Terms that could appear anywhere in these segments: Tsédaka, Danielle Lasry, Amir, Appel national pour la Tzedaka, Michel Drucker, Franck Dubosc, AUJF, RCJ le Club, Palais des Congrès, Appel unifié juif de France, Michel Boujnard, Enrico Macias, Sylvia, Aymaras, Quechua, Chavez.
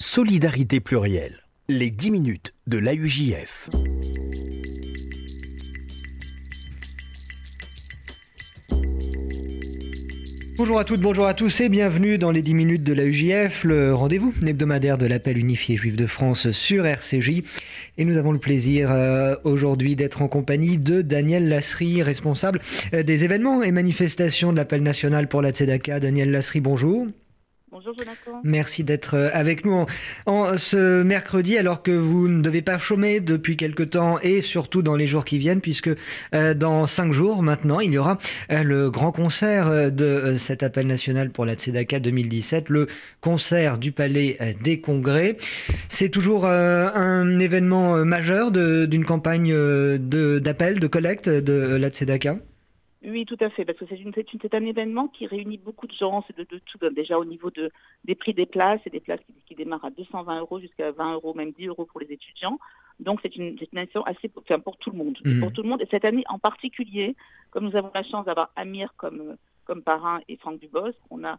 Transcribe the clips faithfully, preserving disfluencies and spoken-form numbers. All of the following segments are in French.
Solidarité plurielle. Les dix minutes de l'A U J F. Bonjour à toutes, bonjour à tous et bienvenue dans les dix minutes de l'A U J F, le rendez-vous hebdomadaire de l'Appel unifié juif de France sur R C J. Et nous avons le plaisir euh, aujourd'hui d'être en compagnie de Danielle Lasry, responsable euh, des événements et manifestations de l'Appel national pour la Tzedaka. Danielle Lasry, bonjour. Bonjour Jonathan. Merci d'être avec nous en, en ce mercredi, alors que vous ne devez pas chômer depuis quelque temps et surtout dans les jours qui viennent, puisque euh, dans cinq jours maintenant, il y aura euh, le grand concert euh, de euh, cet appel national pour la Tzedaka deux mille dix-sept, le concert du Palais euh, des Congrès. C'est toujours euh, un événement euh, majeur de, d'une campagne euh, de, d'appel, de collecte de euh, la Tzedaka. Oui, tout à fait, parce que c'est, une, c'est, une, c'est un événement qui réunit beaucoup de gens, c'est de, de tout, déjà au niveau de, des prix des places, c'est des places qui, qui démarrent à deux cent vingt euros jusqu'à vingt euros, même dix euros pour les étudiants. Donc c'est une, c'est une action assez, enfin, pour tout le monde, mmh. pour tout le monde. Et cette année en particulier, comme nous avons la chance d'avoir Amir comme, comme parrain et Franck Dubosc, on, a,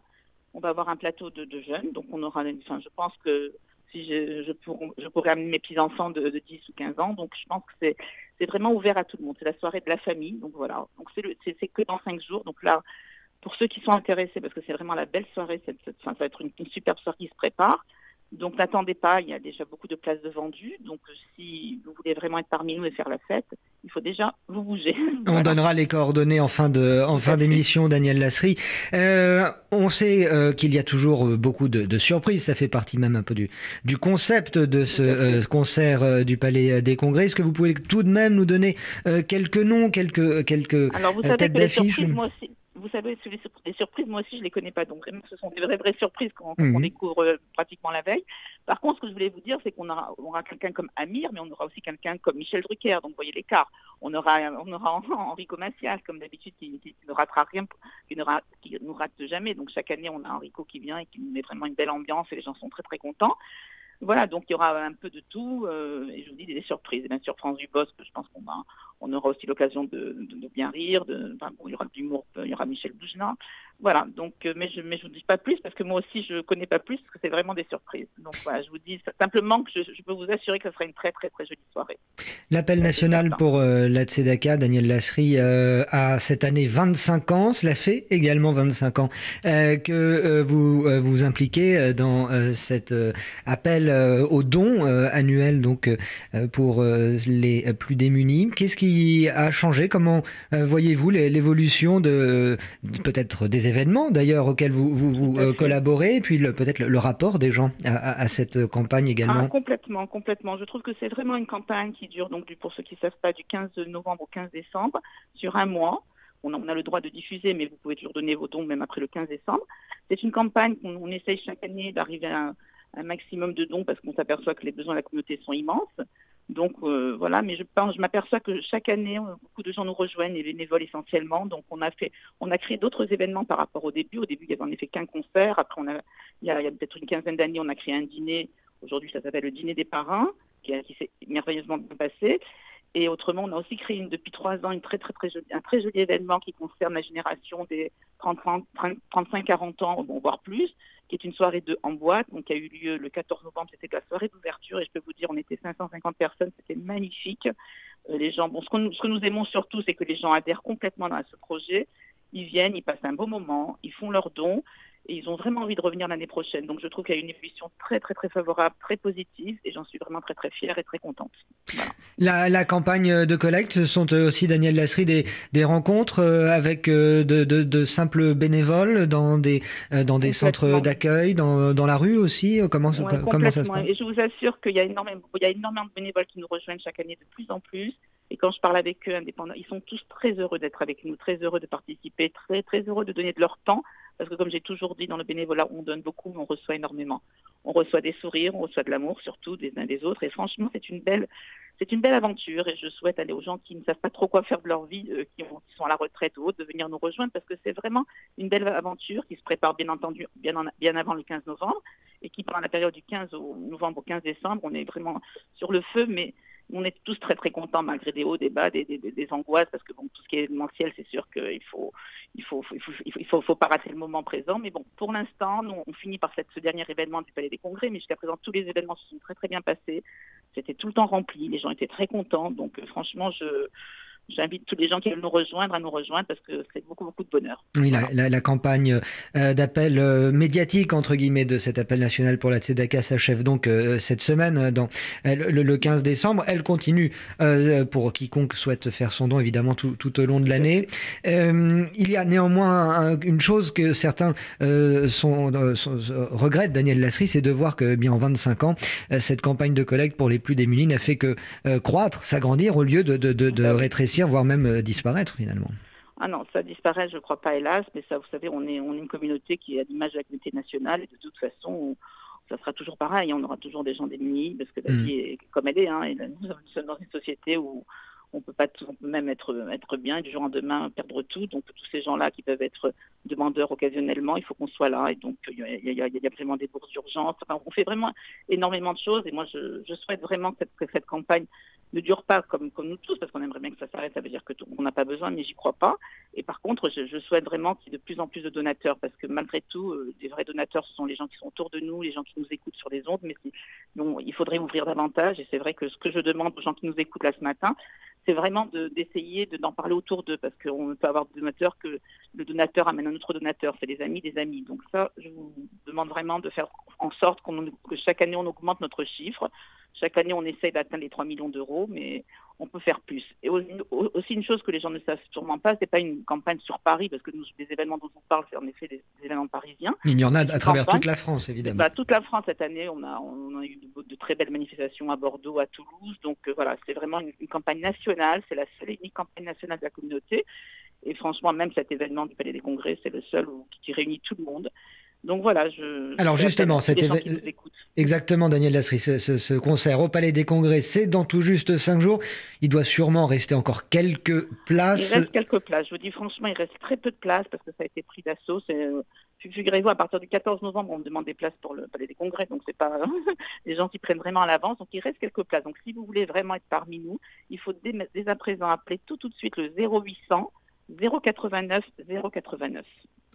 on va avoir un plateau de, de jeunes, donc on aura, enfin je pense que si je, je, pour, je pourrais amener mes petits-enfants de, de dix ou quinze ans, donc je pense que c'est, c'est vraiment ouvert à tout le monde. C'est la soirée de la famille, donc voilà. Donc c'est, le, c'est, c'est que dans cinq jours, donc là, pour ceux qui sont intéressés, parce que c'est vraiment la belle soirée, cette, cette, enfin, ça va être une, une superbe soirée qui se prépare, donc n'attendez pas, il y a déjà beaucoup de places de vendues, donc si vous voulez vraiment être parmi nous et faire la fête, il faut déjà vous bouger. Voilà. On donnera les coordonnées en fin, de, en fin d'émission, Danielle Lasry. Euh, on sait euh, qu'il y a toujours beaucoup de, de surprises, ça fait partie même un peu du, du concept de ce euh, concert euh, du Palais des Congrès. Est-ce que vous pouvez tout de même nous donner euh, quelques noms, quelques, quelques Alors vous savez têtes que d'affiche les surprises, moi aussi, vous savez, les surprises, moi aussi, je ne les connais pas. Donc, vraiment, ce sont des vraies, vraies surprises qu'on, mmh. qu'on découvre euh, pratiquement la veille. Par contre, ce que je voulais vous dire, c'est qu'on aura, on aura quelqu'un comme Amir, mais on aura aussi quelqu'un comme Michel Drucker. Donc, vous voyez l'écart. On aura, on aura Enrico Macias, comme d'habitude, qui, qui, qui ne ratera rien, qui ne, ra, qui ne rate jamais. Donc, chaque année, on a Enrico qui vient et qui nous met vraiment une belle ambiance et les gens sont très, très contents. Voilà, donc il y aura un peu de tout, euh, et je vous dis des surprises. Et bien sûr, France Dubosc, je pense qu'on va, on aura aussi l'occasion de, de, de bien rire, de, enfin, bon, il y aura de l'humour, il y aura Michel Boujnard. Voilà, donc, mais je ne vous dis pas plus, parce que moi aussi, je ne connais pas plus, parce que c'est vraiment des surprises. Donc voilà, je vous dis simplement que je, je peux vous assurer que ce sera une très, très, très jolie soirée. L'appel national pour euh, la Tzedaka, Danielle Lasry, euh, a cette année vingt-cinq ans, cela fait également vingt-cinq ans, euh, que euh, vous euh, vous impliquez dans euh, cet euh, appel euh, aux dons euh, annuels donc, euh, pour euh, les plus démunis. Qu'est-ce qui a changé? Comment euh, voyez-vous les, l'évolution de, de peut-être des événements d'ailleurs auxquels vous, vous, vous euh, collaborez, et puis le, peut-être le, le rapport des gens à, à, à cette campagne également? Ah, complètement, complètement. Je trouve que c'est vraiment une campagne qui dure, donc, donc pour ceux qui ne savent pas, du quinze novembre au quinze décembre, sur un mois. On a, on a le droit de diffuser, mais vous pouvez toujours donner vos dons même après le quinze décembre. C'est une campagne qu'on on essaye chaque année d'arriver à un, un maximum de dons, parce qu'on s'aperçoit que les besoins de la communauté sont immenses. Donc euh, voilà, mais je, pense, je m'aperçois que chaque année, beaucoup de gens nous rejoignent, et bénévoles essentiellement. Donc on a, fait, on a créé d'autres événements par rapport au début. Au début, il n'y avait en effet qu'un concert. Après, on a, il, y a, il y a peut-être une quinzaine d'années, on a créé un dîner. Aujourd'hui, ça s'appelle le dîner des parrains, qui, qui s'est merveilleusement bien passé. Et autrement, on a aussi créé une, depuis trois ans une très, très, très jolie, un très joli événement qui concerne la génération des trente, trente, trente, trente-cinq à quarante ans, bon, voire plus, qui est une soirée de en boîte, donc qui a eu lieu le quatorze novembre, c'était la soirée d'ouverture, et je peux vous dire, on était cinq cent cinquante personnes, c'était magnifique. Euh, les gens, bon, ce, qu'on, ce que nous aimons surtout, c'est que les gens adhèrent complètement à ce projet, ils viennent, ils passent un beau moment, ils font leurs dons, et ils ont vraiment envie de revenir l'année prochaine. Donc je trouve qu'il y a une évolution très très très favorable, très positive, et j'en suis vraiment très très fière et très contente. Voilà. La, la campagne de collecte, ce sont aussi, Danielle Lasry, des, des rencontres avec de, de, de simples bénévoles dans des, dans des centres d'accueil, dans, dans la rue aussi. Comment, ouais, comment ça se passe? Et je vous assure qu'il y a, énormément, il y a énormément de bénévoles qui nous rejoignent chaque année de plus en plus. Et quand je parle avec eux indépendants, ils sont tous très heureux d'être avec nous, très heureux de participer, très très heureux de donner de leur temps. Parce que comme j'ai toujours dit, dans le bénévolat, on donne beaucoup, mais on reçoit énormément. On reçoit des sourires, on reçoit de l'amour, surtout des uns des autres. Et franchement, c'est une belle, c'est une belle aventure. Et je souhaite aller aux gens qui ne savent pas trop quoi faire de leur vie, euh, qui, ont, qui sont à la retraite ou autres, de venir nous rejoindre, parce que c'est vraiment une belle aventure qui se prépare bien entendu bien, en, bien avant le quinze novembre, et qui pendant la période du quinze au novembre au quinze décembre, on est vraiment sur le feu, mais On est tous très très contents malgré des hauts, des bas, des, des, des angoisses, parce que bon, tout ce qui est événementiel, c'est sûr qu'il faut, il faut, il faut, il faut, il faut, faut pas rater le moment présent. Mais bon, pour l'instant, nous, on finit par cette, ce dernier événement du Palais des Congrès, mais jusqu'à présent, tous les événements se sont très très bien passés. C'était tout le temps rempli, les gens étaient très contents. Donc euh, franchement, je... J'invite tous les gens qui veulent nous rejoindre à nous rejoindre parce que c'est beaucoup, beaucoup de bonheur. Oui, la, la, la campagne euh, d'appel euh, médiatique, entre guillemets, de cet appel national pour la Tzedaka s'achève donc euh, cette semaine, dans, euh, le, le quinze décembre. Elle continue euh, pour quiconque souhaite faire son don, évidemment, tout, tout au long de l'année. Euh, il y a néanmoins un, une chose que certains euh, sont, euh, sont, regrettent, Danielle Lasry, c'est de voir que, eh bien, en vingt-cinq ans, euh, cette campagne de collecte pour les plus démunis n'a fait que euh, croître, s'agrandir, au lieu de, de, de, de rétrécir, voire même euh, disparaître finalement. Ah non, ça disparaît, je ne crois pas, hélas, mais ça, vous savez, on est, on est une communauté qui est à l'image de la communauté nationale, et de toute façon, on, ça sera toujours pareil, on aura toujours des gens démunis, parce que la mmh. vie est comme elle est, hein, et là, nous sommes dans une société où on peut pas tout, on peut même être, être bien, et du jour au lendemain, perdre tout, donc tous ces gens-là qui peuvent être demandeurs occasionnellement, il faut qu'on soit là, et donc il y, y, y a vraiment des bourses d'urgence, enfin, on fait vraiment énormément de choses, et moi je, je souhaite vraiment que cette, que cette campagne ne dure pas comme, comme nous tous, parce qu'on aimerait bien que ça s'arrête, ça veut dire que tout, on n'a pas besoin, mais j'y crois pas. Et par contre, je, je souhaite vraiment qu'il y ait de plus en plus de donateurs, parce que malgré tout, euh, des vrais donateurs, ce sont les gens qui sont autour de nous, les gens qui nous écoutent sur les ondes, mais si, bon, il faudrait ouvrir davantage, et c'est vrai que ce que je demande aux gens qui nous écoutent là ce matin, c'est vraiment de, d'essayer de, d'en parler autour d'eux, parce qu'on peut avoir des donateurs que le donateur amène un autre donateur, c'est des amis des amis. Donc ça, je vous demande vraiment de faire en sorte qu'on, que chaque année on augmente notre chiffre. Chaque année, on essaye d'atteindre les trois millions d'euros, mais on peut faire plus. Et aussi, une chose que les gens ne savent sûrement pas, c'est pas une campagne sur Paris, parce que nous, les événements dont on parle, c'est en effet des, des événements parisiens. Il y en a à travers campagne. Toute la France, évidemment. Bah, toute la France, cette année, on a, on a eu de, de très belles manifestations à Bordeaux, à Toulouse. Donc euh, voilà, c'est vraiment une, une campagne nationale. C'est la seule et unique campagne nationale de la communauté. Et franchement, même cet événement du Palais des Congrès, c'est le seul où, qui réunit tout le monde. Donc voilà, je... Alors justement, cet événement... Exactement, Danielle Lasry, ce, ce, ce concert au Palais des Congrès, c'est dans tout juste cinq jours. Il doit sûrement rester encore quelques places. Il reste quelques places. Je vous dis franchement, il reste très peu de places parce que ça a été pris d'assaut. C'est... Figurez-vous, à partir du quatorze novembre, on me demande des places pour le Palais des Congrès, donc c'est pas les gens qui prennent vraiment à l'avance, donc il reste quelques places. Donc si vous voulez vraiment être parmi nous, il faut dès, dès à présent appeler tout, tout de suite le zéro huit cents zéro quatre-vingt-neuf zéro quatre-vingt-neuf.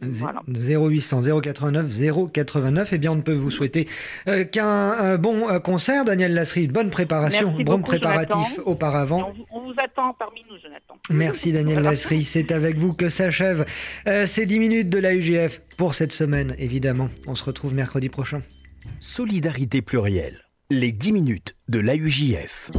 Voilà. zéro huit cents zéro quatre-vingt-neuf zéro quatre-vingt-neuf. Eh bien, on ne peut vous souhaiter euh, qu'un euh, bon euh, concert, Danielle Lasry, une bonne préparation, bon beaucoup, préparatif Jonathan. Auparavant. On vous, on vous attend parmi nous, Jonathan. Merci, Danielle Lasry. C'est avec vous que s'achève euh, ces dix minutes de l'A U J F pour cette semaine, évidemment. On se retrouve mercredi prochain. Solidarité plurielle. Les dix minutes de l'A U J F.